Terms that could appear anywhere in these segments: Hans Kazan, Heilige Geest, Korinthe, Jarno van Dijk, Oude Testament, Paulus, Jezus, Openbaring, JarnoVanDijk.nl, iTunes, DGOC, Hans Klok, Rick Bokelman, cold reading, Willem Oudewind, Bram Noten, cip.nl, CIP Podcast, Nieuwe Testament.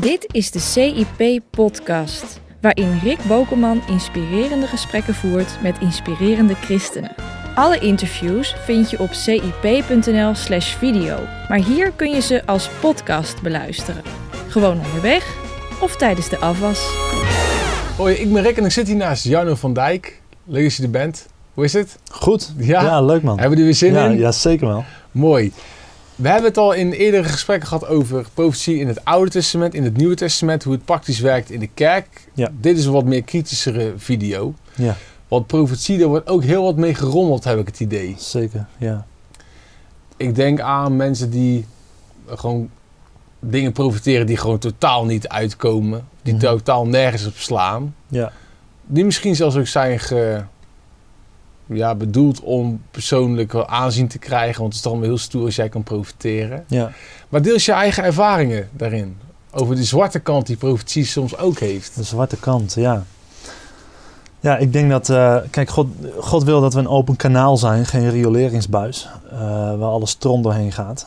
Dit is de CIP Podcast, waarin Rick Bokelman inspirerende gesprekken voert met inspirerende christenen. Alle interviews vind je op cip.nl/video, maar hier kun je ze als podcast beluisteren. Gewoon onderweg of tijdens de afwas. Hoi, ik ben Rick en ik zit hier naast Jarno van Dijk. Leuk dat je er bent. Hoe is het? Goed. Ja, leuk man. Hebben we er weer zin in? Ja, zeker wel. Mooi. We hebben het al in eerdere gesprekken gehad over profetie in het Oude Testament, in het Nieuwe Testament, hoe het praktisch werkt in de kerk. Ja. Dit is een wat meer kritischere video. Ja. Want profetie, daar wordt ook heel wat mee gerommeld, heb ik het idee. Zeker, ja. Ik denk aan mensen die gewoon dingen profiteren die gewoon totaal niet uitkomen. Die totaal nergens op slaan. Ja. Die misschien zelfs ook zijn bedoeld om persoonlijk aanzien te krijgen. Want het is dan wel heel stoer als jij kan profiteren. Ja. Maar deels je eigen ervaringen daarin. Over de zwarte kant die profetie soms ook heeft. De zwarte kant, ja. Ja, ik denk dat... kijk, God wil dat we een open kanaal zijn. Geen rioleringsbuis. Waar alles trom doorheen gaat.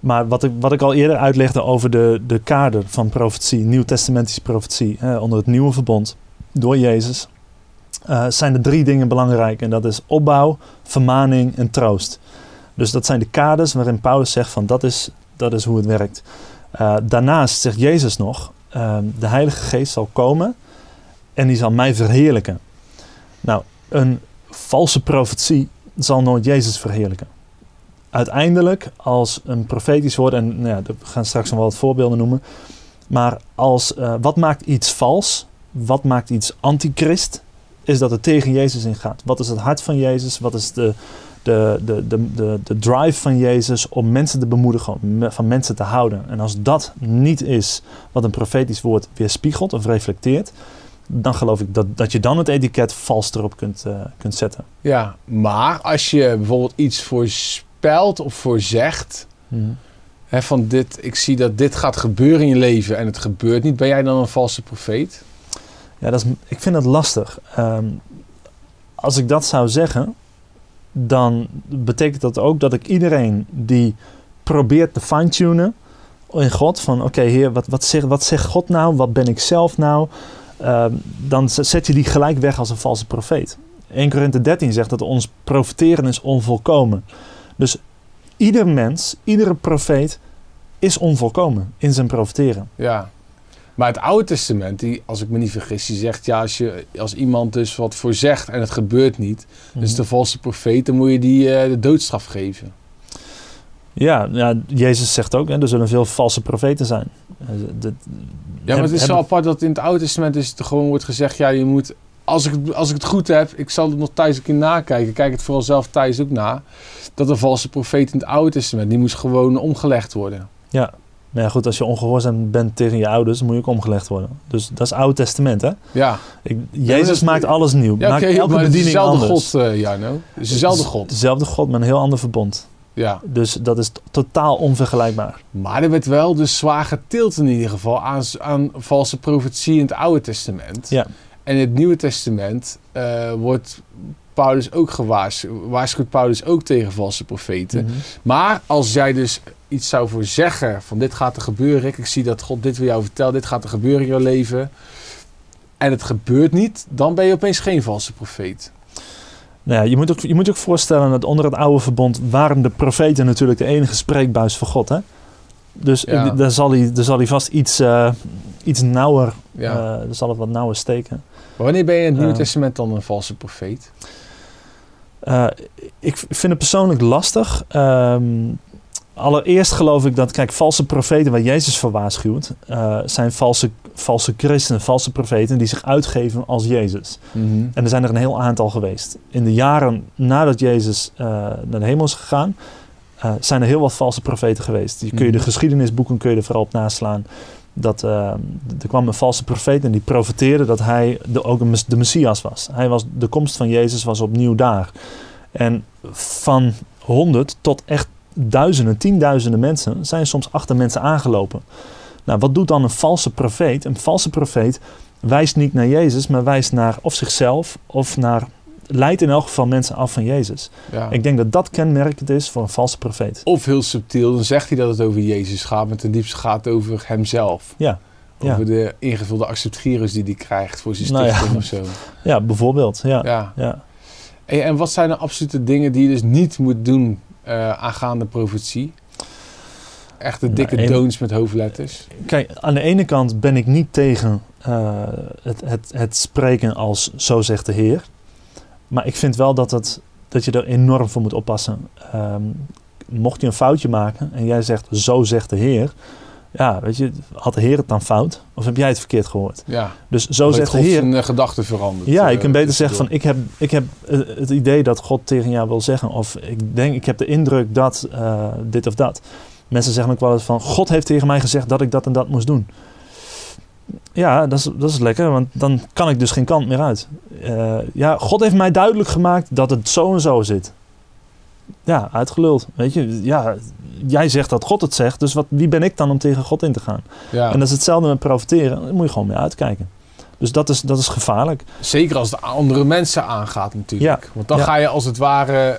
Maar wat ik al eerder uitlegde over de kader van profetie. Nieuw-testamentische profetie. Onder het nieuwe verbond. Door Jezus. Zijn er 3 dingen belangrijk. En dat is opbouw, vermaning en troost. Dus dat zijn de kaders waarin Paulus zegt van dat is hoe het werkt. Daarnaast zegt Jezus nog. De Heilige Geest zal komen. En die zal mij verheerlijken. Nou, een valse profetie zal nooit Jezus verheerlijken. Uiteindelijk, als een profetisch woord... en nou ja, we gaan straks nog wel wat voorbeelden noemen... maar als wat maakt iets vals? Wat maakt iets antichrist? Is dat het tegen Jezus ingaat. Wat is het hart van Jezus? Wat is de drive van Jezus om mensen te bemoedigen, om van mensen te houden? En als dat niet is wat een profetisch woord weerspiegelt of reflecteert... dan geloof ik dat je dan het etiket vals erop kunt zetten. Ja, maar als je bijvoorbeeld iets voorspelt of voorzegt... Hè, van ik zie dat dit gaat gebeuren in je leven en het gebeurt niet... ben jij dan een valse profeet? Ja, ik vind dat lastig. Als ik dat zou zeggen... dan betekent dat ook dat ik iedereen die probeert te fine-tunen... in God, van oké, Heer, wat zegt God nou? Wat ben ik zelf nou? Dan zet je die gelijk weg als een valse profeet. 1 Korinthe 13 zegt dat ons profeteren is onvolkomen. Dus ieder mens, iedere profeet is onvolkomen in zijn profeteren. Ja, maar het Oude Testament, als ik me niet vergis, die zegt... ja, als iemand dus wat voor zegt en het gebeurt niet... dus de valse profeet, dan moet je die de doodstraf geven. Ja, nou, Jezus zegt ook, hè, er zullen veel valse profeten zijn. Maar het is zo apart dat in het Oude Testament is het gewoon wordt gezegd... ja, je moet, als ik het goed heb, ik zal het nog thuis een keer nakijken. Kijk het vooral zelf thuis ook na. Dat een valse profeet in het Oude Testament, die moest gewoon omgelegd worden. Ja, nou ja, goed, als je ongehoorzaam bent tegen je ouders, moet je ook omgelegd worden. Dus dat is het Oude Testament, hè? Ja. Jezus maakt alles nieuw. Ja, maakt elke bediening anders. Het is dezelfde God, Jarno. Het is dezelfde God. Dezelfde God, maar een heel ander verbond. Ja. Dus dat is totaal onvergelijkbaar. Maar er werd wel dus zwaar getild in ieder geval aan valse profetie in het Oude Testament. Ja. En in het Nieuwe Testament wordt Paulus ook waarschuwt Paulus ook tegen valse profeten. Mm-hmm. Maar als jij dus iets zou voor zeggen van dit gaat er gebeuren, ik zie dat God dit wil jou vertellen, dit gaat er gebeuren in jouw leven. En het gebeurt niet, dan ben je opeens geen valse profeet. Nou ja, je moet ook voorstellen dat onder het oude verbond... waren de profeten natuurlijk de enige spreekbuis voor God. Hè? Dus ja. Daar zal hij vast iets nauwer... Ja. Daar zal het wat nauwer steken. Maar wanneer ben je in het Nieuwe Testament dan een valse profeet? Ik vind het persoonlijk lastig. Allereerst geloof ik dat... Kijk, valse profeten waar Jezus voor waarschuwt... zijn valse christenen, valse profeten... die zich uitgeven als Jezus. Mm-hmm. En er zijn er een heel aantal geweest. In de jaren nadat Jezus naar de hemel is gegaan... zijn er heel wat valse profeten geweest. De geschiedenisboeken kun je er vooral op naslaan. Dat, er kwam een valse profeet en die profeteerde dat hij de Messias was. De komst van Jezus was opnieuw daar. En van 100 tot echt... duizenden, 10.000 mensen zijn soms achter mensen aangelopen. Nou, wat doet dan een valse profeet? Een valse profeet wijst niet naar Jezus, maar wijst naar of zichzelf of naar leidt in elk geval mensen af van Jezus. Ja. Ik denk dat dat kenmerkend is voor een valse profeet. Of heel subtiel, dan zegt hij dat het over Jezus gaat, maar ten diepste gaat het over hemzelf. Ja. Over de ingevulde acceptgirus die hij krijgt voor zijn stichting of zo. Ja, bijvoorbeeld. Ja. Ja. Ja. En wat zijn de absolute dingen die je dus niet moet doen aangaande profetie? Echt de dikke don'ts met hoofdletters. Kijk, aan de ene kant ben ik niet tegen het spreken als zo zegt de Heer. Maar ik vind wel dat je er enorm voor moet oppassen. Mocht je een foutje maken en jij zegt zo zegt de Heer. Ja, weet je, had de Heer het dan fout? Of heb jij het verkeerd gehoord? Ja, dus zo zegt de Heer. Zijn gedachten veranderd. Ja, je kunt beter zeggen van ik heb het idee dat God tegen jou wil zeggen. Of ik heb de indruk dat dit of dat. Mensen zeggen ook wel eens van God heeft tegen mij gezegd dat ik dat en dat moest doen. Ja, dat is lekker, want dan kan ik dus geen kant meer uit. Ja, God heeft mij duidelijk gemaakt dat het zo en zo zit. Ja, uitgeluld. Weet je, ja, jij zegt dat God het zegt, dus wie ben ik dan om tegen God in te gaan? Ja. En dat is hetzelfde met profiteren, daar moet je gewoon mee uitkijken. Dus dat is gevaarlijk. Zeker als het andere mensen aangaat natuurlijk. Ja. Want dan ga je als het ware,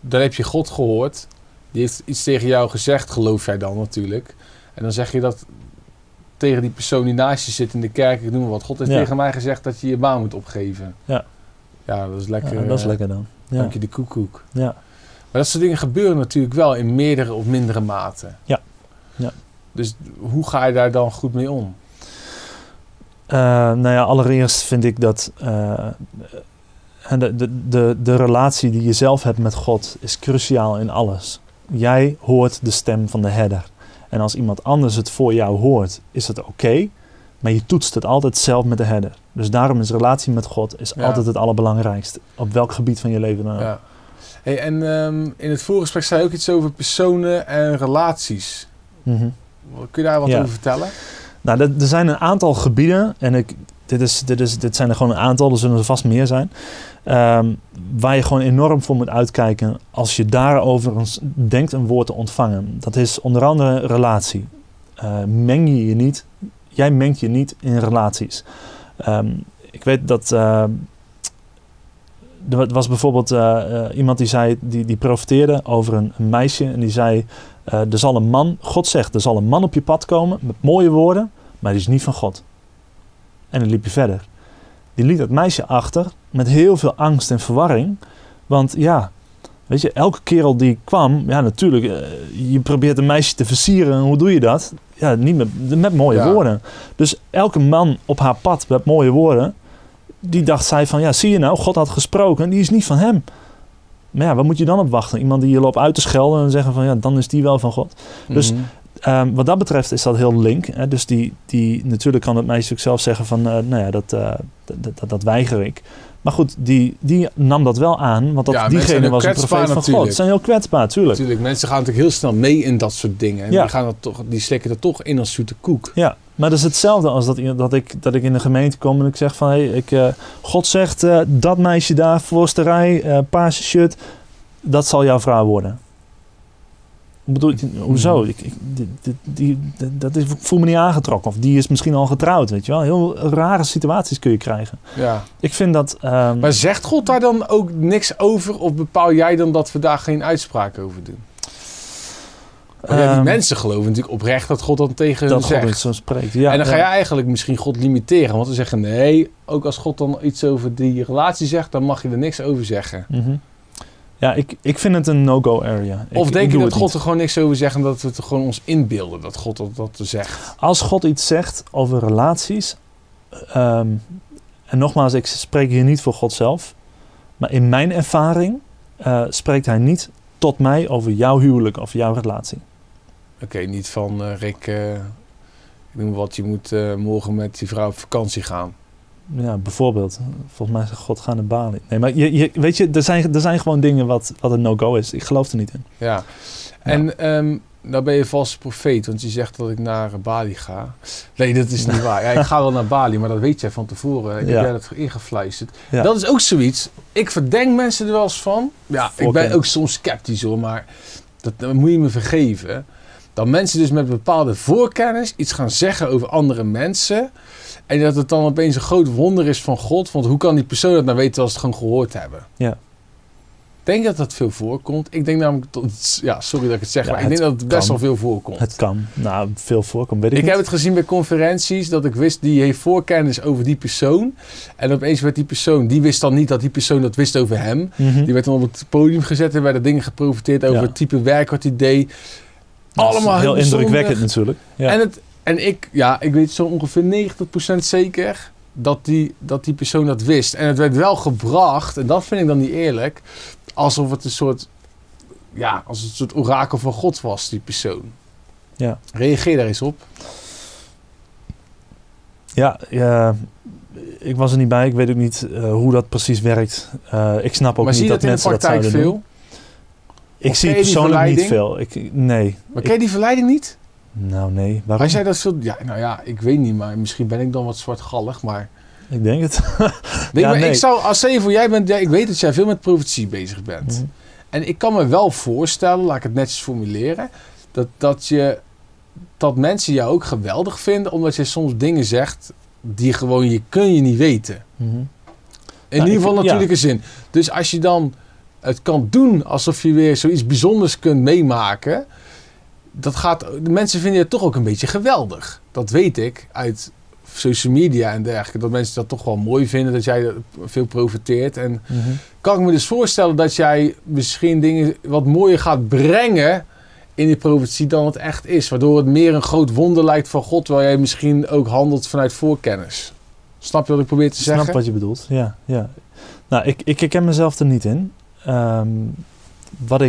dan heb je God gehoord, die heeft iets tegen jou gezegd, geloof jij dan natuurlijk. En dan zeg je dat tegen die persoon die naast je zit in de kerk, ik noem maar wat. God heeft tegen mij gezegd dat je je baan moet opgeven. Ja, ja, dat is lekker. Ja, dat is lekker dan. Ja. Dank je de koekoek. Ja. Maar dat soort dingen gebeuren natuurlijk wel in meerdere of mindere mate. Ja. Ja. Dus hoe ga je daar dan goed mee om? Nou ja, allereerst vind ik dat de relatie die je zelf hebt met God is cruciaal in alles. Jij hoort de stem van de herder. En als iemand anders het voor jou hoort, is dat oké. Maar je toetst het altijd zelf met de herder. Dus daarom is relatie met God altijd het allerbelangrijkste. Op welk gebied van je leven dan ook. Ja. Hey, en in het voorgesprek zei je ook iets over personen en relaties. Mm-hmm. Kun je daar wat over vertellen? Nou, er zijn een aantal gebieden. En dit zijn er gewoon een aantal. Er zullen er vast meer zijn. Waar je gewoon enorm voor moet uitkijken. Als je daarover denkt een woord te ontvangen. Dat is onder andere relatie. Meng je je niet... Jij mengt je niet in relaties. Ik weet dat... er was bijvoorbeeld iemand die zei... Die profeteerde over een meisje. En die zei... er zal een man... God zegt, er zal een man op je pad komen. Met mooie woorden. Maar die is niet van God. En dan liep je verder. Die liet dat meisje achter. Met heel veel angst en verwarring. Want ja... Weet je, elke kerel die kwam... Ja, natuurlijk. Je probeert een meisje te versieren. Hoe doe je dat? Ja, niet met mooie woorden. Dus elke man op haar pad met mooie woorden... die dacht zij van... Ja, zie je nou, God had gesproken. Die is niet van hem. Maar ja, wat moet je dan op wachten? Iemand die je loopt uit te schelden... en zeggen van... Ja, dan is die wel van God. Mm-hmm. Dus wat dat betreft is dat heel link. Hè? Dus natuurlijk kan dat meisje ook zelf zeggen van... nou ja, dat weiger ik. Maar goed, die nam dat wel aan. Want diegene was een profeet van God. Ze zijn heel kwetsbaar, tuurlijk. Mensen gaan natuurlijk heel snel mee in dat soort dingen. En die slikken er toch in als zoete koek. Ja, maar dat is hetzelfde als dat ik in de gemeente kom... en ik zeg van, God zegt dat meisje daar, voorste rij, paarse shirt... dat zal jouw vrouw worden. Bedoel, hoezo? Ik voel me niet aangetrokken. Of die is misschien al getrouwd, weet je wel. Heel rare situaties kun je krijgen. Ja. Ik vind dat... Maar zegt God daar dan ook niks over? Of bepaal jij dan dat we daar geen uitspraak over doen? Die mensen geloven natuurlijk oprecht dat God dan tegen hen zegt. Dat God zo spreekt, ja. En dan ga je eigenlijk misschien God limiteren. Want dan zeggen nee, ook als God dan iets over die relatie zegt... dan mag je er niks over zeggen. Mm-hmm. Ja, ik vind het een no-go area. Of denk je dat God er gewoon niks over zegt... en dat we het gewoon ons inbeelden dat God dat zegt? Als God iets zegt over relaties... en nogmaals, ik spreek hier niet voor God zelf... maar in mijn ervaring spreekt hij niet tot mij... over jouw huwelijk of jouw relatie. Oké, niet van Rick... ik noem wat, je moet morgen met die vrouw op vakantie gaan. Ja, bijvoorbeeld. Volgens mij zegt God, ga naar Bali. Nee, maar weet je, er zijn gewoon dingen wat een no-go is. Ik geloof er niet in. Ja. En nou ben je valse profeet, want je zegt dat ik naar Bali ga. Nee, dat is niet waar. Ja, ik ga wel naar Bali, maar dat weet jij van tevoren. Ik heb jij dat ingefluisterd. Ja. Dat is ook zoiets. Ik verdenk mensen er wel eens van. Ja, ik ben ook soms sceptisch hoor, maar dat moet je me vergeven. Dat mensen dus met bepaalde voorkennis iets gaan zeggen over andere mensen. En dat het dan opeens een groot wonder is van God. Want hoe kan die persoon dat nou weten als ze het gewoon gehoord hebben? Ja. Ik denk dat dat veel voorkomt. Ik denk namelijk, sorry dat ik het zeg, maar ik denk dat het best wel veel voorkomt. Het kan. Nou, veel voorkomt, weet ik niet. Ik heb het gezien bij conferenties, dat ik wist, die heeft voorkennis over die persoon. En opeens werd die persoon, die wist dan niet dat die persoon dat wist over hem. Mm-hmm. Die werd dan op het podium gezet en werden dingen geprofiteerd over het type werk wat hij deed. Allemaal heel indrukwekkend natuurlijk. Ja. En ik weet zo ongeveer 90% zeker dat die persoon dat wist. En het werd wel gebracht, en dat vind ik dan niet eerlijk, alsof het een soort orakel van God was, die persoon. Ja. Reageer daar eens op. Ja, ik was er niet bij. Ik weet ook niet hoe dat precies werkt. Ik snap ook maar niet dat mensen dat zouden doen. Maar zie je dat in de praktijk veel? Ik zie persoonlijk niet veel. Nee. Maar ken je die verleiding niet? Nou, nee. Waarom? Hij zei dat veel... Ja, nou ja, ik weet niet, maar misschien ben ik dan wat zwartgallig, maar... Ik denk het. Ik weet dat jij veel met profetie bezig bent. Mm-hmm. En ik kan me wel voorstellen, laat ik het netjes formuleren, dat mensen jou ook geweldig vinden, omdat je soms dingen zegt die gewoon je niet weten. Mm-hmm. In ieder geval natuurlijke zin. Dus als je dan het kan doen alsof je weer zoiets bijzonders kunt meemaken, de mensen vinden je toch ook een beetje geweldig. Dat weet ik uit social media en dergelijke, dat mensen dat toch wel mooi vinden, dat jij veel profiteert. En kan ik me dus voorstellen dat jij misschien dingen wat mooier gaat brengen in die profetie dan het echt is, waardoor het meer een groot wonder lijkt van God, waar jij misschien ook handelt vanuit voorkennis. Snap je wat ik probeer te zeggen? Ik snap wat je bedoelt, ja. Nou, ik herken mezelf er niet in. Dat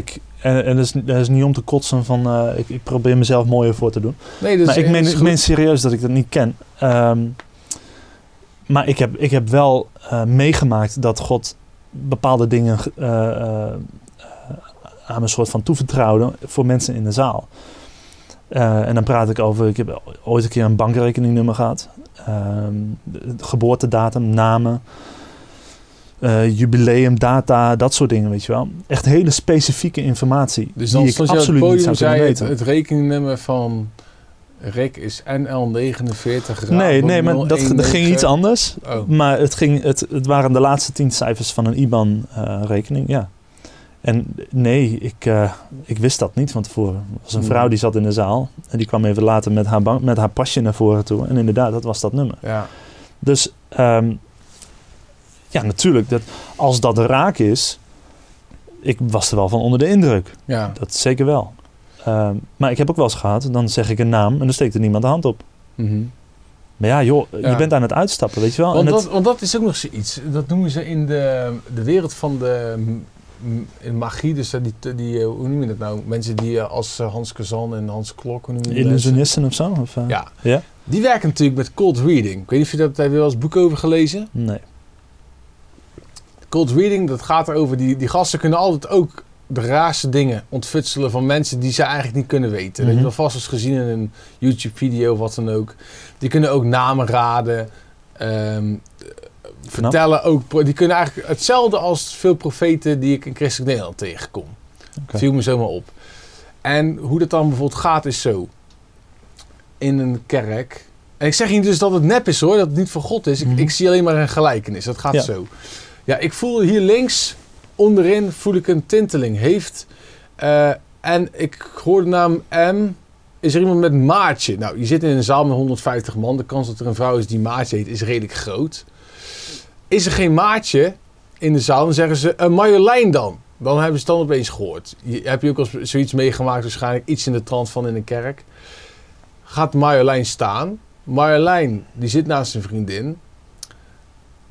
is niet om te kotsen van... Ik probeer mezelf mooier voor te doen. Nee, maar ik meen serieus dat ik dat niet ken. Maar ik heb wel meegemaakt dat God bepaalde dingen aan een soort van toevertrouwde voor mensen in de zaal. En dan praat ik over... Ik heb ooit een keer een bankrekeningnummer gehad. Geboortedatum, namen... jubileumdata, dat soort dingen, weet je wel. Echt hele specifieke informatie. Dus dan stond je op het podium, zei het rekeningnummer van Rick is NL49. Nee, maar dat ging iets anders. Oh. Maar het waren de laatste 10 cijfers van een IBAN-rekening, ja. En nee, ik wist dat niet van tevoren. Er was een vrouw die zat in de zaal en die kwam even later met haar pasje naar voren toe. En inderdaad, dat was dat nummer. Ja. Dus... ja, natuurlijk. Als dat raak is... Ik was er wel van onder de indruk. Ja. Dat zeker wel. Maar ik heb ook wel eens gehad... Dan zeg ik een naam en dan steekt er niemand de hand op. Mm-hmm. Maar ja, joh. Ja. Je bent aan het uitstappen, weet je wel. Want dat is ook nog zoiets. Dat noemen ze in de wereld van de magie. Dus hoe noem je dat nou? Mensen die als Hans Kazan en Hans Klok... Illusionisten of zo? Ja. Die werken natuurlijk met cold reading. Ik weet niet of je daar wel eens boek over gelezen? Nee. Cold reading, dat gaat erover, die gasten kunnen altijd ook de raarste dingen ontfutselen van mensen die ze eigenlijk niet kunnen weten. Mm-hmm. Dat je wel vast eens gezien in een YouTube-video of wat dan ook. Die kunnen ook namen raden, vertellen ook. Die kunnen eigenlijk hetzelfde als veel profeten die ik in Christelijk Nederland tegenkom. Okay. Dat viel me zomaar op. En hoe dat dan bijvoorbeeld gaat is zo. In een kerk. En ik zeg niet dus dat het nep is hoor, dat het niet van God is. Mm-hmm. Ik zie alleen maar een gelijkenis, dat gaat zo. Ja, ik voel hier links, onderin, voel ik een tinteling. En ik hoor de naam M. Is er iemand met Maartje? Nou, je zit in een zaal met 150 man. De kans dat er een vrouw is die Maartje heet, is redelijk groot. Is er geen Maartje in de zaal, dan zeggen ze, Marjolein dan. Dan hebben ze het dan opeens gehoord. Heb je ook al zoiets meegemaakt, waarschijnlijk iets in de trant van in een kerk. Gaat Marjolein staan. Marjolein, die zit naast zijn vriendin.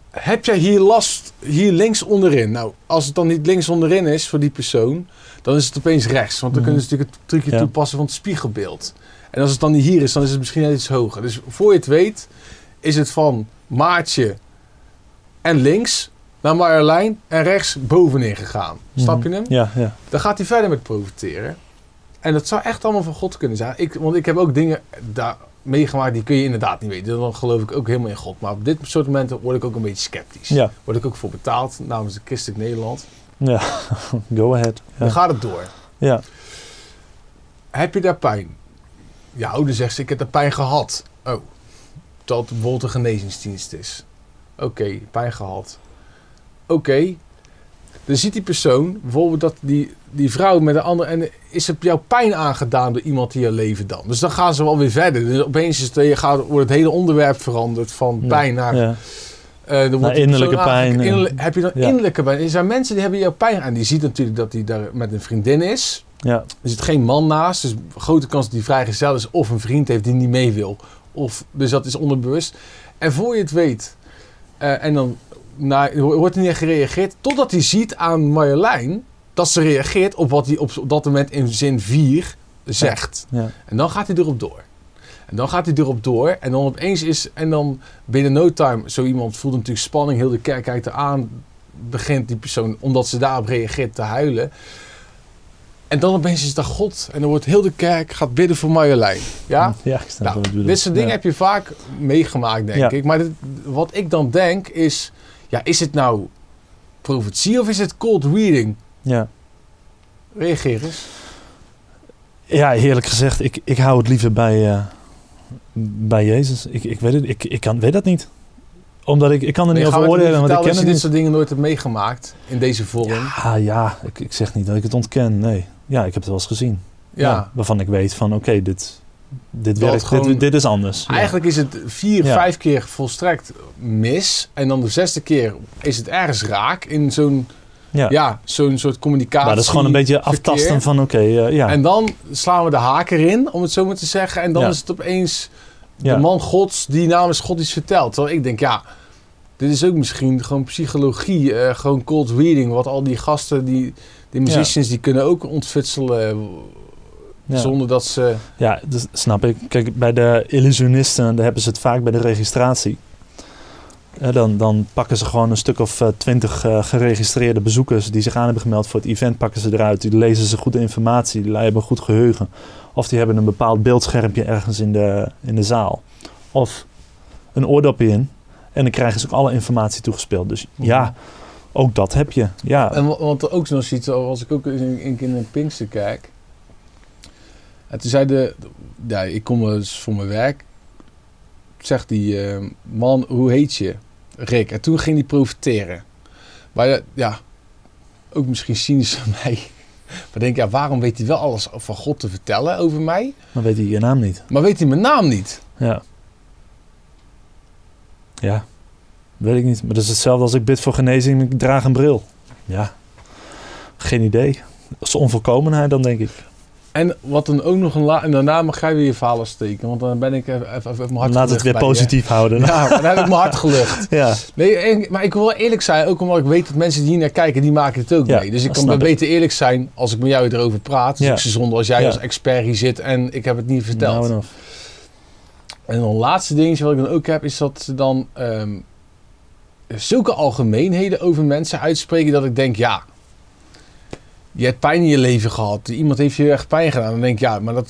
Heb jij hier last, hier links onderin? Nou, als het dan niet links onderin is voor die persoon, dan is het opeens rechts. Want dan kunnen ze natuurlijk het trucje toepassen van het spiegelbeeld. En als het dan niet hier is, dan is het misschien iets hoger. Dus voor je het weet, is het van Maartje en links naar Marjolein en rechts bovenin gegaan. Mm-hmm. Snap je hem? Ja. Dan gaat hij verder met profiteren. En dat zou echt allemaal van God kunnen zijn. Want ik heb ook dingen daar meegemaakt, die kun je inderdaad niet weten. Dan geloof ik ook helemaal in God. Maar op dit soort momenten word ik ook een beetje sceptisch. Ja. Word ik ook voor betaald namens de Christelijk Nederland. Ja, go ahead. Ja. Dan gaat het door. Ja. Heb je daar pijn? Ja, ouder zegt ze, ik heb de pijn gehad. Oh, dat bijvoorbeeld een genezingsdienst is. Oké, pijn gehad. Oké. Dan ziet die persoon, bijvoorbeeld dat die vrouw met de andere... en is het jouw pijn aangedaan door iemand die je leven dan? Dus dan gaan ze wel weer verder. Dus opeens wordt het hele onderwerp veranderd van pijn naar... Ja. Naar innerlijke pijn. Heb je dan innerlijke pijn? Er zijn mensen die hebben jouw pijn aan. Die ziet natuurlijk dat hij daar met een vriendin is. Ja. Er zit geen man naast. Dus grote kans dat hij vrijgezel is. Of een vriend heeft die niet mee wil. Dus dat is onderbewust. En voor je het weet... en dan... wordt er niet gereageerd totdat hij ziet aan Marjolein dat ze reageert op wat hij op dat moment in zin 4 zegt. Ja, ja. En dan gaat hij erop door. En dan opeens is... En dan binnen no time... Zo iemand voelt natuurlijk spanning. Heel de kerk kijkt eraan. Begint die persoon, omdat ze daarop reageert, te huilen. En dan opeens is dat God. En dan wordt heel de kerk... Gaat bidden voor Marjolein. Ja? Ja, ik snap wat ik bedoel. Dit soort dingen heb je vaak meegemaakt, denk ik. Maar wat ik dan denk is... Ja, is het nou profetie of is het cold reading? Ja. Reageer eens. Ja, eerlijk gezegd, ik hou het liever bij Jezus. Ik weet het, ik weet dat niet. Omdat ik kan er niet over oordelen, want ik ken het niet. Dit soort dingen nooit hebt meegemaakt in deze vorm. Ja, ik zeg niet dat ik het ontken, nee. Ja, ik heb het wel eens gezien. Ja, waarvan ik weet van, oké, dit werkt gewoon, dit is anders. Eigenlijk is het 4, 5 keer volstrekt mis. En dan de 6e keer is het ergens raak in zo'n soort communicatie. Maar dat is gewoon een beetje aftasten van oké. En dan slaan we de haken in, om het zo maar te zeggen. En dan is het opeens de man Gods die namens God iets vertelt. Terwijl ik denk, dit is ook misschien gewoon psychologie. Gewoon cold reading. Wat al die gasten, die musicians, die kunnen ook ontfutselen... Zonder dat ze... Ja, dat snap ik. Kijk, bij de illusionisten, daar hebben ze het vaak bij de registratie. Dan pakken ze gewoon een stuk of 20 geregistreerde bezoekers... die zich aan hebben gemeld voor het event, pakken ze eruit. Die lezen ze goede informatie, die hebben goed geheugen. Of die hebben een bepaald beeldschermpje ergens in de zaal. Of een oordopje in. En dan krijgen ze ook alle informatie toegespeeld. Dus ja, ook dat heb je. Ja. En wat er ook nog ziet, als ik ook in een Pinkster kijk... En toen zei ik kom eens voor mijn werk. Zegt die man, hoe heet je? Rick. En toen ging hij profiteren. Maar ook misschien cynisch van mij. Maar denk waarom weet hij wel alles van God te vertellen over mij? Maar weet hij je naam niet. Ja. Ja, weet ik niet. Maar dat is hetzelfde als ik bid voor genezing en ik draag een bril. Ja, geen idee. Dat is onvolkomenheid dan, denk ik. En wat dan ook nog en daarna ga je weer je verhaal steken, want dan ben ik even mijn hart gelucht. Laat het weer positief houden. Ja, dan heb ik mijn hart gelucht. Ja. Nee, maar ik wil wel eerlijk zijn, ook omdat ik weet dat mensen die hier naar kijken, die maken het ook mee. Dus ik kan beter eerlijk zijn als ik met jou erover praat. Het is zonde als jij als expert hier zit en ik heb het niet verteld. Nou, en dan laatste dingetje wat ik dan ook heb, is dat ze dan zulke algemeenheden over mensen uitspreken dat ik denk, je hebt pijn in je leven gehad. Iemand heeft je echt pijn gedaan. Dan denk ik, maar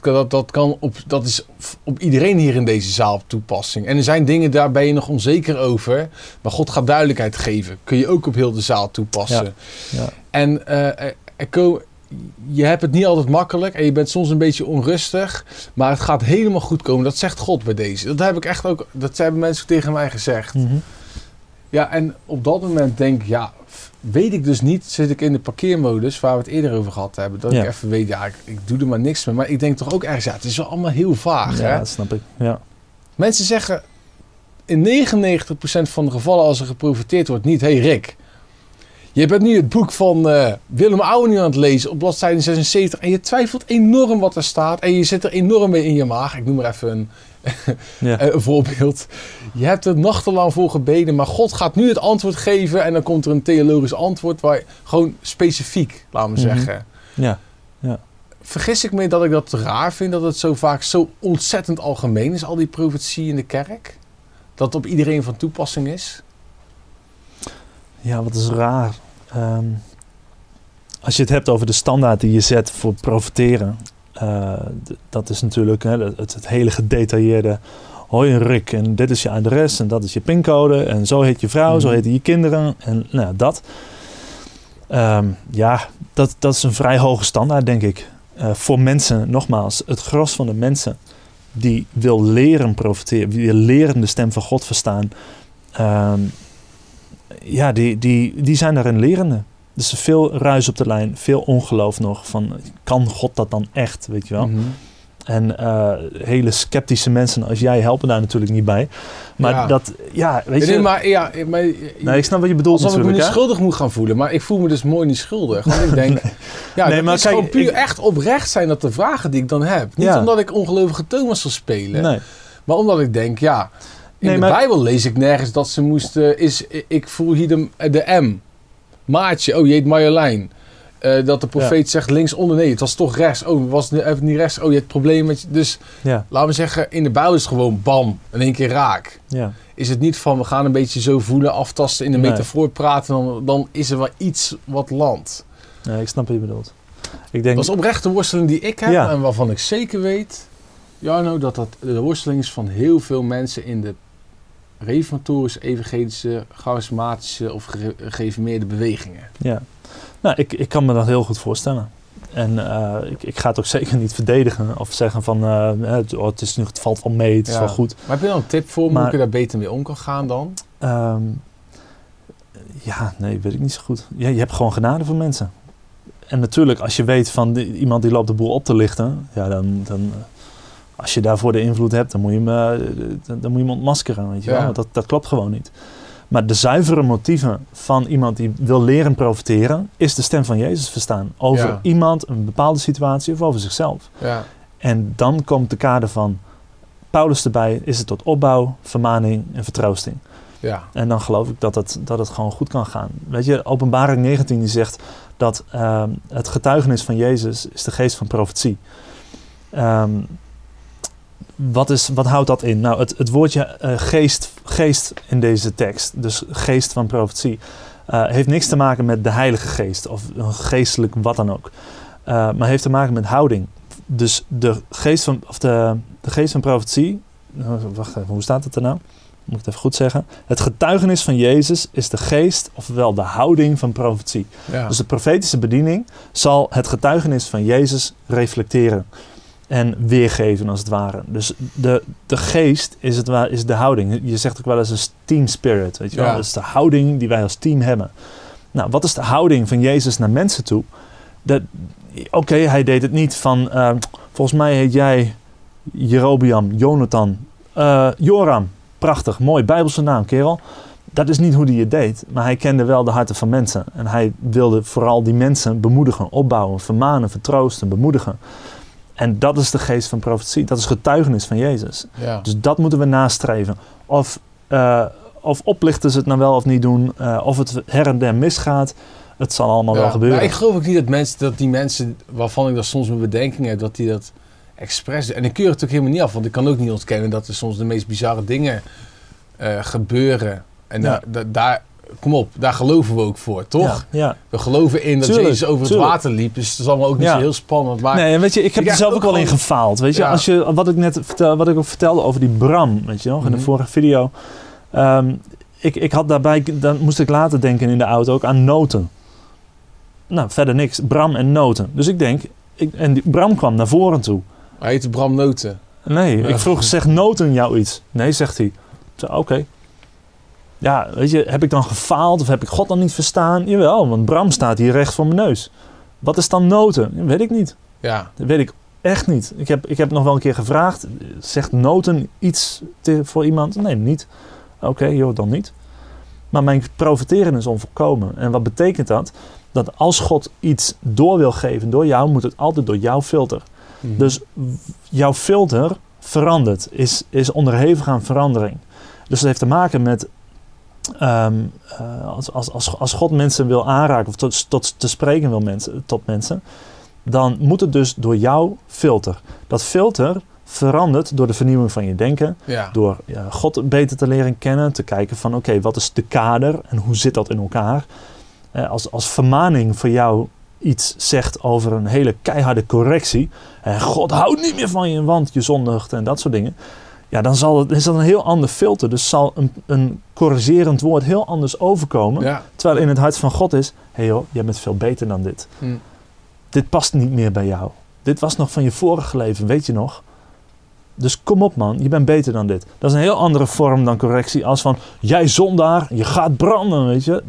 dat is op iedereen hier in deze zaal op toepassing. En er zijn dingen, daar ben je nog onzeker over. Maar God gaat duidelijkheid geven. Kun je ook op heel de zaal toepassen. Ja. Ja. En je hebt het niet altijd makkelijk. En je bent soms een beetje onrustig. Maar het gaat helemaal goed komen. Dat zegt God bij deze. Dat hebben mensen tegen mij gezegd. Mm-hmm. Ja, en op dat moment denk ik, weet ik dus niet, zit ik in de parkeermodus waar we het eerder over gehad hebben. Dat ik even weet, ik doe er maar niks mee. Maar ik denk toch ook ergens, het is wel allemaal heel vaag. Ja, hè? Dat snap ik. Ja. Mensen zeggen in 99% van de gevallen als er geprofiteerd wordt niet... Hey Rick, je bent nu het boek van Willem Oudewind aan het lezen op bladzijde 76... en je twijfelt enorm wat er staat en je zit er enorm mee in je maag. Ik noem maar even een voorbeeld. Je hebt er nachtenlang voor gebeden, maar God gaat nu het antwoord geven en dan komt er een theologisch antwoord waar gewoon specifiek, laten we zeggen. Ja. Ja. Vergis ik me dat ik dat raar vind, dat het zo vaak zo ontzettend algemeen is, al die profetie in de kerk? Dat het op iedereen van toepassing is? Ja, wat is raar. Als je het hebt over de standaard die je zet voor profeteren. Dat is natuurlijk het hele gedetailleerde. Hoi Rick, en dit is je adres en dat is je pincode. En zo heet je vrouw, zo heten je kinderen. En dat. Dat is een vrij hoge standaard, denk ik. Voor mensen, nogmaals, het gros van de mensen die wil leren profiteren, die wil leren de stem van God verstaan, die zijn daarin lerende. Dus veel ruis op de lijn, veel ongeloof nog van, kan God dat dan echt, weet je wel? Mm-hmm. En hele sceptische mensen als jij helpen daar natuurlijk niet bij. Maar ja. Ik snap wat je bedoelt natuurlijk. Alsof ik me niet schuldig moet gaan voelen. Maar ik voel me dus mooi niet schuldig. Want ik denk, echt oprecht zijn dat de vragen die ik dan heb. Niet omdat ik ongelovige Thomas wil spelen. Nee. Maar omdat ik denk, de Bijbel lees ik nergens dat ze moesten... Ik voel hier de M. Maatje, je heet Marjolein. Dat de profeet zegt linksonder, nee, het was toch rechts. Oh, was het niet rechts? Oh, je hebt problemen met je. Dus laten we zeggen, in de Bijbel is het gewoon bam, in één keer raak. Ja. Is het niet van, we gaan een beetje zo voelen, aftasten, in de metafoor praten, dan is er wel iets wat landt. Ja, ik snap wat je bedoelt. Ik denk... Dat is oprecht de worsteling die ik heb en waarvan ik zeker weet, Jarno, dat dat de worsteling is van heel veel mensen in de reformatorische, evangelische, charismatische of gereformeerde bewegingen. Ja. Nou, ik kan me dat heel goed voorstellen. En ik ga het ook zeker niet verdedigen of zeggen van het valt wel mee, het is wel goed. Maar heb je dan een tip voor hoe ik daar beter mee om kan gaan dan? Weet ik niet zo goed. Ja, je hebt gewoon genade voor mensen. En natuurlijk, als je weet van iemand die loopt de boel op te lichten, dan als je daarvoor de invloed hebt, dan moet je hem ontmaskeren, weet je wel. Want dat klopt gewoon niet. Maar de zuivere motieven van iemand die wil leren profiteren... is de stem van Jezus verstaan. Over iemand, een bepaalde situatie of over zichzelf. Ja. En dan komt de kader van Paulus erbij... is het tot opbouw, vermaning en vertroosting. Ja. En dan geloof ik dat het gewoon goed kan gaan. Weet je, Openbaring 19 die zegt... dat het getuigenis van Jezus is de geest van profetie. Wat houdt dat in? Nou, het woordje geest in deze tekst, dus geest van profetie, heeft niks te maken met de Heilige Geest of een geestelijk wat dan ook. Maar heeft te maken met houding. Dus de geest van profetie, wacht even, hoe staat het er nou? Moet ik het even goed zeggen. Het getuigenis van Jezus is de geest, ofwel de houding van profetie. Ja. Dus de profetische bediening zal het getuigenis van Jezus reflecteren. En weergeven als het ware. Dus de geest is de houding. Je zegt ook wel eens een team spirit. Weet je wel? Dat is de houding die wij als team hebben. Nou, wat is de houding van Jezus naar mensen toe? Oké, hij deed het niet van... volgens mij heet jij Jerobiam, Jonathan, Joram. Prachtig, mooi, Bijbelse naam, kerel. Dat is niet hoe hij het deed. Maar hij kende wel de harten van mensen. En hij wilde vooral die mensen bemoedigen, opbouwen, vermanen, vertroosten, bemoedigen. En dat is de geest van profetie. Dat is getuigenis van Jezus. Ja. Dus dat moeten we nastreven. Of oplichters het nou wel of niet doen. Of het her en der misgaat. Het zal allemaal wel gebeuren. Maar ik geloof ook niet dat die mensen... waarvan ik dat soms mijn bedenking heb... dat die dat expres doen. En ik keur het ook helemaal niet af. Want ik kan ook niet ontkennen... dat er soms de meest bizarre dingen gebeuren. En daar... Kom op, daar geloven we ook voor, toch? Ja. We geloven in dat Jezus over het water liep. Dus het is allemaal ook niet zo heel spannend. Maar nee, weet je, ik heb er zelf ook wel in gefaald. Weet je? Ja. Wat ik ook vertelde over die Bram, weet je nog, in de vorige video. Ik had daarbij, dan moest ik later denken in de auto ook aan Noten. Nou, verder niks. Bram en Noten. Dus ik denk, Bram kwam naar voren toe. Hij heette Bram Noten. Nee, ik vroeg, zegt Noten jou iets? Nee, zegt hij. Oké. Ja, weet je, heb ik dan gefaald of heb ik God dan niet verstaan? Jawel, want Bram staat hier recht voor mijn neus. Wat is dan Noten? Weet ik niet. Ja. Dat weet ik echt niet. Ik heb nog wel een keer gevraagd, zegt Noten iets voor iemand? Nee, niet. Oké, joh, dan niet. Maar mijn profiteren is onvolkomen. En wat betekent dat? Dat als God iets door wil geven door jou, moet het altijd door jouw filter. Mm-hmm. Dus jouw filter verandert, is onderhevig aan verandering. Dus dat heeft te maken met... als God mensen wil aanraken of te spreken wil tot mensen, dan moet het dus door jouw filter. Dat filter verandert door de vernieuwing van je denken, door God beter te leren kennen, te kijken van oké, wat is de kader en hoe zit dat in elkaar? Als vermaning voor jou iets zegt over een hele keiharde correctie en God houdt niet meer van je, want je zondigt en dat soort dingen. Ja, dan is dat een heel ander filter. Dus zal een corrigerend woord heel anders overkomen. Ja. Terwijl in het hart van God is... Hé joh, jij bent veel beter dan dit. Mm. Dit past niet meer bij jou. Dit was nog van je vorige leven, weet je nog? Dus kom op man, je bent beter dan dit. Dat is een heel andere vorm dan correctie als van... Jij zondaar, je gaat branden, weet je.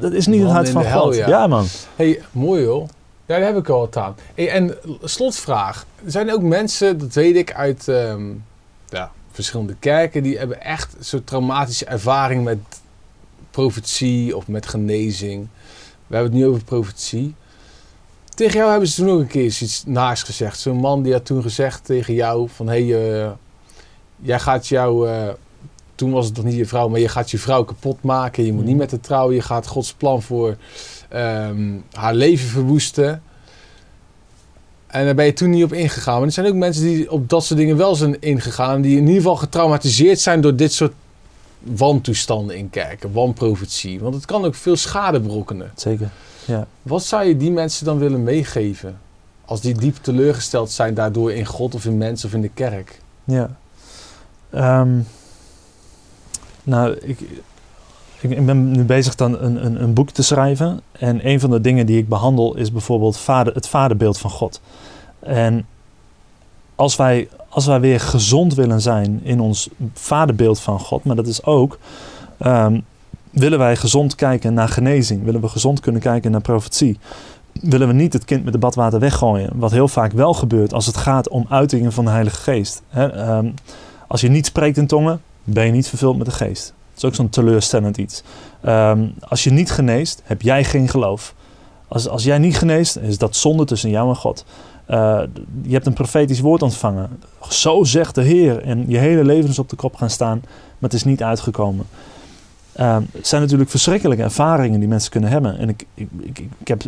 Dat is niet man het hart van God. Hel, ja man. Hey, mooi hoor. Ja, daar heb ik al wat aan. Hey, en slotvraag. Zijn er ook mensen, dat weet ik uit verschillende kerken... Die hebben echt zo'n traumatische ervaring met profetie of met genezing. We hebben het nu over profetie. Tegen jou hebben ze toen ook een keer iets naars gezegd. Zo'n man die had toen gezegd tegen jou van... jij gaat jou... toen was het nog niet je vrouw, maar je gaat je vrouw kapot maken. Je moet niet met haar trouwen. Je gaat Gods plan voor haar leven verwoesten. En daar ben je toen niet op ingegaan. Maar er zijn ook mensen die op dat soort dingen wel zijn ingegaan. Die in ieder geval getraumatiseerd zijn door dit soort wantoestanden in kerken. Wanprofetie. Want het kan ook veel schade berokkenen. Zeker. Ja. Wat zou je die mensen dan willen meegeven? Als die diep teleurgesteld zijn daardoor in God of in mensen of in de kerk? Ja. Ik ben nu bezig dan een boek te schrijven. En een van de dingen die ik behandel is bijvoorbeeld het vaderbeeld van God. En als wij weer gezond willen zijn in ons vaderbeeld van God. Maar dat is ook... willen wij gezond kijken naar genezing? Willen we gezond kunnen kijken naar profetie? Willen we niet het kind met de badwater weggooien? Wat heel vaak wel gebeurt als het gaat om uitingen van de Heilige Geest. Als je niet spreekt in tongen, ben je niet vervuld met de Geest. Dat is ook zo'n teleurstellend iets. Als je niet geneest, heb jij geen geloof. Als jij niet geneest, is dat zonde tussen jou en God. Je hebt een profetisch woord ontvangen. Zo zegt de Heer. En je hele leven is op de kop gaan staan, maar het is niet uitgekomen. Het zijn natuurlijk verschrikkelijke ervaringen die mensen kunnen hebben. En ik heb,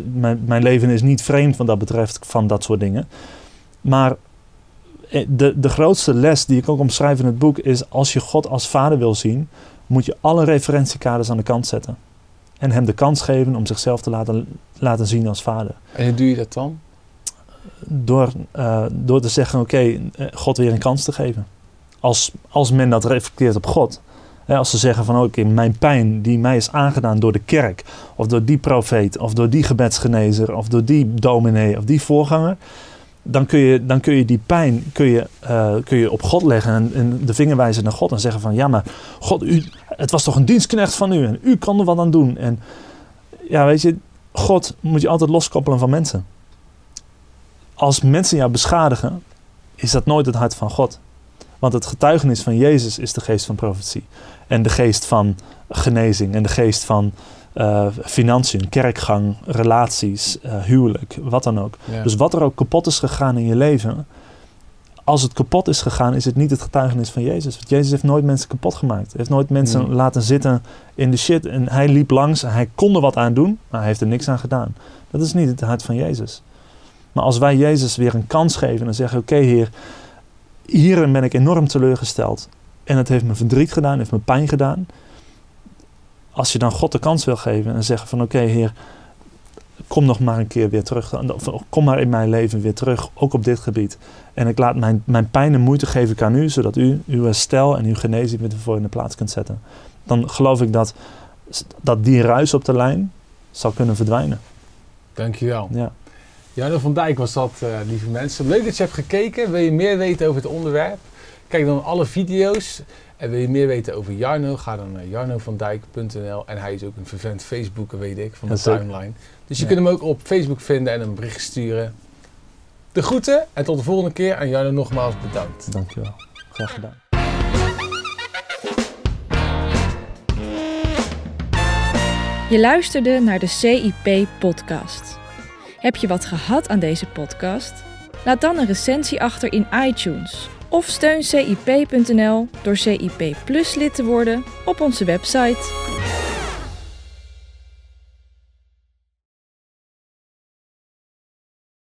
mijn leven is niet vreemd wat dat betreft van dat soort dingen. Maar de grootste les die ik ook omschrijf in het boek is... Als je God als vader wil zien, moet je alle referentiekaders aan de kant zetten. En hem de kans geven om zichzelf te laten zien als vader. En hoe doe je dat dan? Door te zeggen, oké, God weer een kans te geven. Als men dat reflecteert op God... Als ze zeggen van oké, mijn pijn die mij is aangedaan door de kerk... of door die profeet, of door die gebedsgenezer... of door die dominee, of die voorganger... dan kun je die pijn kun je op God leggen en de vinger wijzen naar God... en zeggen van ja, maar God, het was toch een dienstknecht van u... en u kon er wat aan doen. En ja, weet je, God moet je altijd loskoppelen van mensen. Als mensen jou beschadigen, is dat nooit het hart van God... Want het getuigenis van Jezus is de geest van profetie. En de geest van genezing. En de geest van financiën, kerkgang, relaties, huwelijk, wat dan ook. Ja. Dus wat er ook kapot is gegaan in je leven. Als het kapot is gegaan, is het niet het getuigenis van Jezus. Want Jezus heeft nooit mensen kapot gemaakt. Hij heeft nooit mensen laten zitten in de shit. En hij liep langs en hij kon er wat aan doen. Maar hij heeft er niks aan gedaan. Dat is niet het hart van Jezus. Maar als wij Jezus weer een kans geven en zeggen, oké, Heer... Hierin ben ik enorm teleurgesteld. En het heeft me verdriet gedaan, heeft me pijn gedaan. Als je dan God de kans wil geven en zeggen van oké, Heer, kom nog maar een keer weer terug. Kom maar in mijn leven weer terug, ook op dit gebied. En ik laat mijn pijn en moeite geven aan u, zodat u uw herstel en uw genezing weer voor in de plaats kunt zetten. Dan geloof ik dat die ruis op de lijn zal kunnen verdwijnen. Dankjewel. Ja. Jarno van Dijk was dat, lieve mensen. Leuk dat je hebt gekeken. Wil je meer weten over het onderwerp? Kijk dan alle video's. En wil je meer weten over Jarno? Ga dan naar JarnoVanDijk.nl. En hij is ook een fervent Facebooker, weet ik, van de timeline. Dus je kunt hem ook op Facebook vinden en een bericht sturen. De groeten en tot de volgende keer. En Jarno, nogmaals bedankt. Dankjewel. Graag gedaan. Je luisterde naar de CIP Podcast. Heb je wat gehad aan deze podcast? Laat dan een recensie achter in iTunes. Of steun cip.nl door CIP+ lid te worden op onze website.